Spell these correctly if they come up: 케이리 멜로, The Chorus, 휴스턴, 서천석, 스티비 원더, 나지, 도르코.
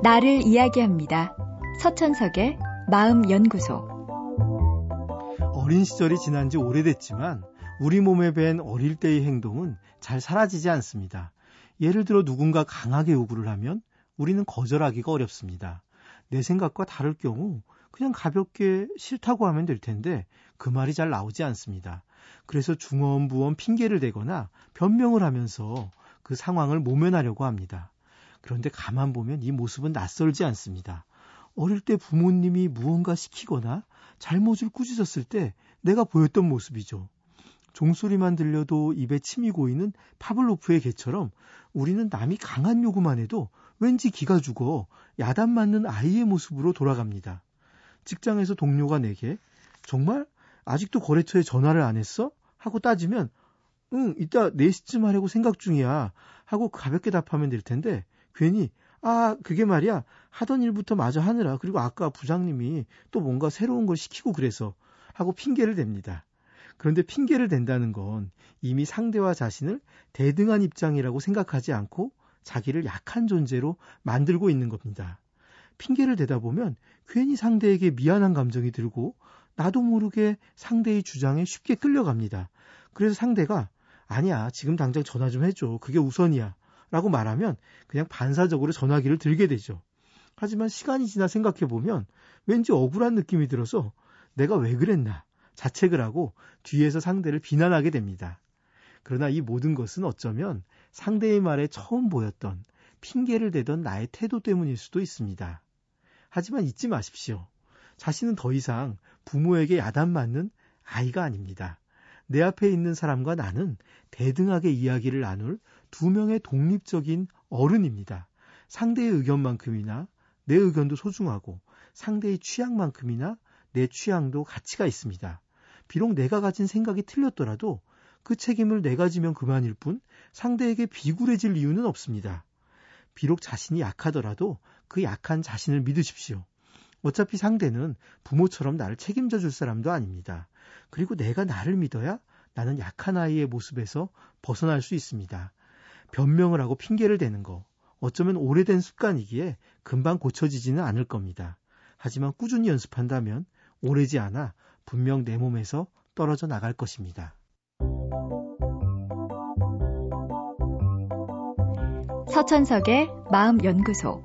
나를 이야기합니다. 서천석의 마음연구소. 어린 시절이 지난 지 오래됐지만 우리 몸에 밴 어릴 때의 행동은 잘 사라지지 않습니다. 예를 들어 누군가 강하게 요구를 하면 우리는 거절하기가 어렵습니다. 내 생각과 다를 경우 그냥 가볍게 싫다고 하면 될 텐데 그 말이 잘 나오지 않습니다. 그래서 중언부언 핑계를 대거나 변명을 하면서 그 상황을 모면하려고 합니다. 그런데 가만 보면 이 모습은 낯설지 않습니다. 어릴 때 부모님이 무언가 시키거나 잘못을 꾸짖었을 때 내가 보였던 모습이죠. 종소리만 들려도 입에 침이 고이는 파블로프의 개처럼 우리는 남이 강한 요구만 해도 왠지 기가 죽어 야단 맞는 아이의 모습으로 돌아갑니다. 직장에서 동료가 내게 정말 아직도 거래처에 전화를 안 했어? 하고 따지면 응, 이따 4시쯤 하려고 생각 중이야 하고 가볍게 답하면 될 텐데 괜히 아, 그게 말이야. 하던 일부터 마저 하느라. 그리고 아까 부장님이 또 뭔가 새로운 걸 시키고 그래서 하고 핑계를 댑니다. 그런데 핑계를 댄다는 건 이미 상대와 자신을 대등한 입장이라고 생각하지 않고 자기를 약한 존재로 만들고 있는 겁니다. 핑계를 대다 보면 괜히 상대에게 미안한 감정이 들고 나도 모르게 상대의 주장에 쉽게 끌려갑니다. 그래서 상대가 아니야, 지금 당장 전화 좀 해줘. 그게 우선이야. 라고 말하면 그냥 반사적으로 전화기를 들게 되죠. 하지만 시간이 지나 생각해보면 왠지 억울한 느낌이 들어서 내가 왜 그랬나 자책을 하고 뒤에서 상대를 비난하게 됩니다. 그러나 이 모든 것은 어쩌면 상대의 말에 처음 보였던 핑계를 대던 나의 태도 때문일 수도 있습니다. 하지만 잊지 마십시오. 자신은 더 이상 부모에게 야단 맞는 아이가 아닙니다. 내 앞에 있는 사람과 나는 대등하게 이야기를 나눌 두 명의 독립적인 어른입니다. 상대의 의견만큼이나 내 의견도 소중하고 상대의 취향만큼이나 내 취향도 가치가 있습니다. 비록 내가 가진 생각이 틀렸더라도 그 책임을 내가 지면 그만일 뿐 상대에게 비굴해질 이유는 없습니다. 비록 자신이 약하더라도 그 약한 자신을 믿으십시오. 어차피 상대는 부모처럼 나를 책임져 줄 사람도 아닙니다. 그리고 내가 나를 믿어야 나는 약한 아이의 모습에서 벗어날 수 있습니다. 변명을 하고 핑계를 대는 거, 어쩌면 오래된 습관이기에 금방 고쳐지지는 않을 겁니다. 하지만 꾸준히 연습한다면 오래지 않아 분명 내 몸에서 떨어져 나갈 것입니다. 서천석의 마음연구소.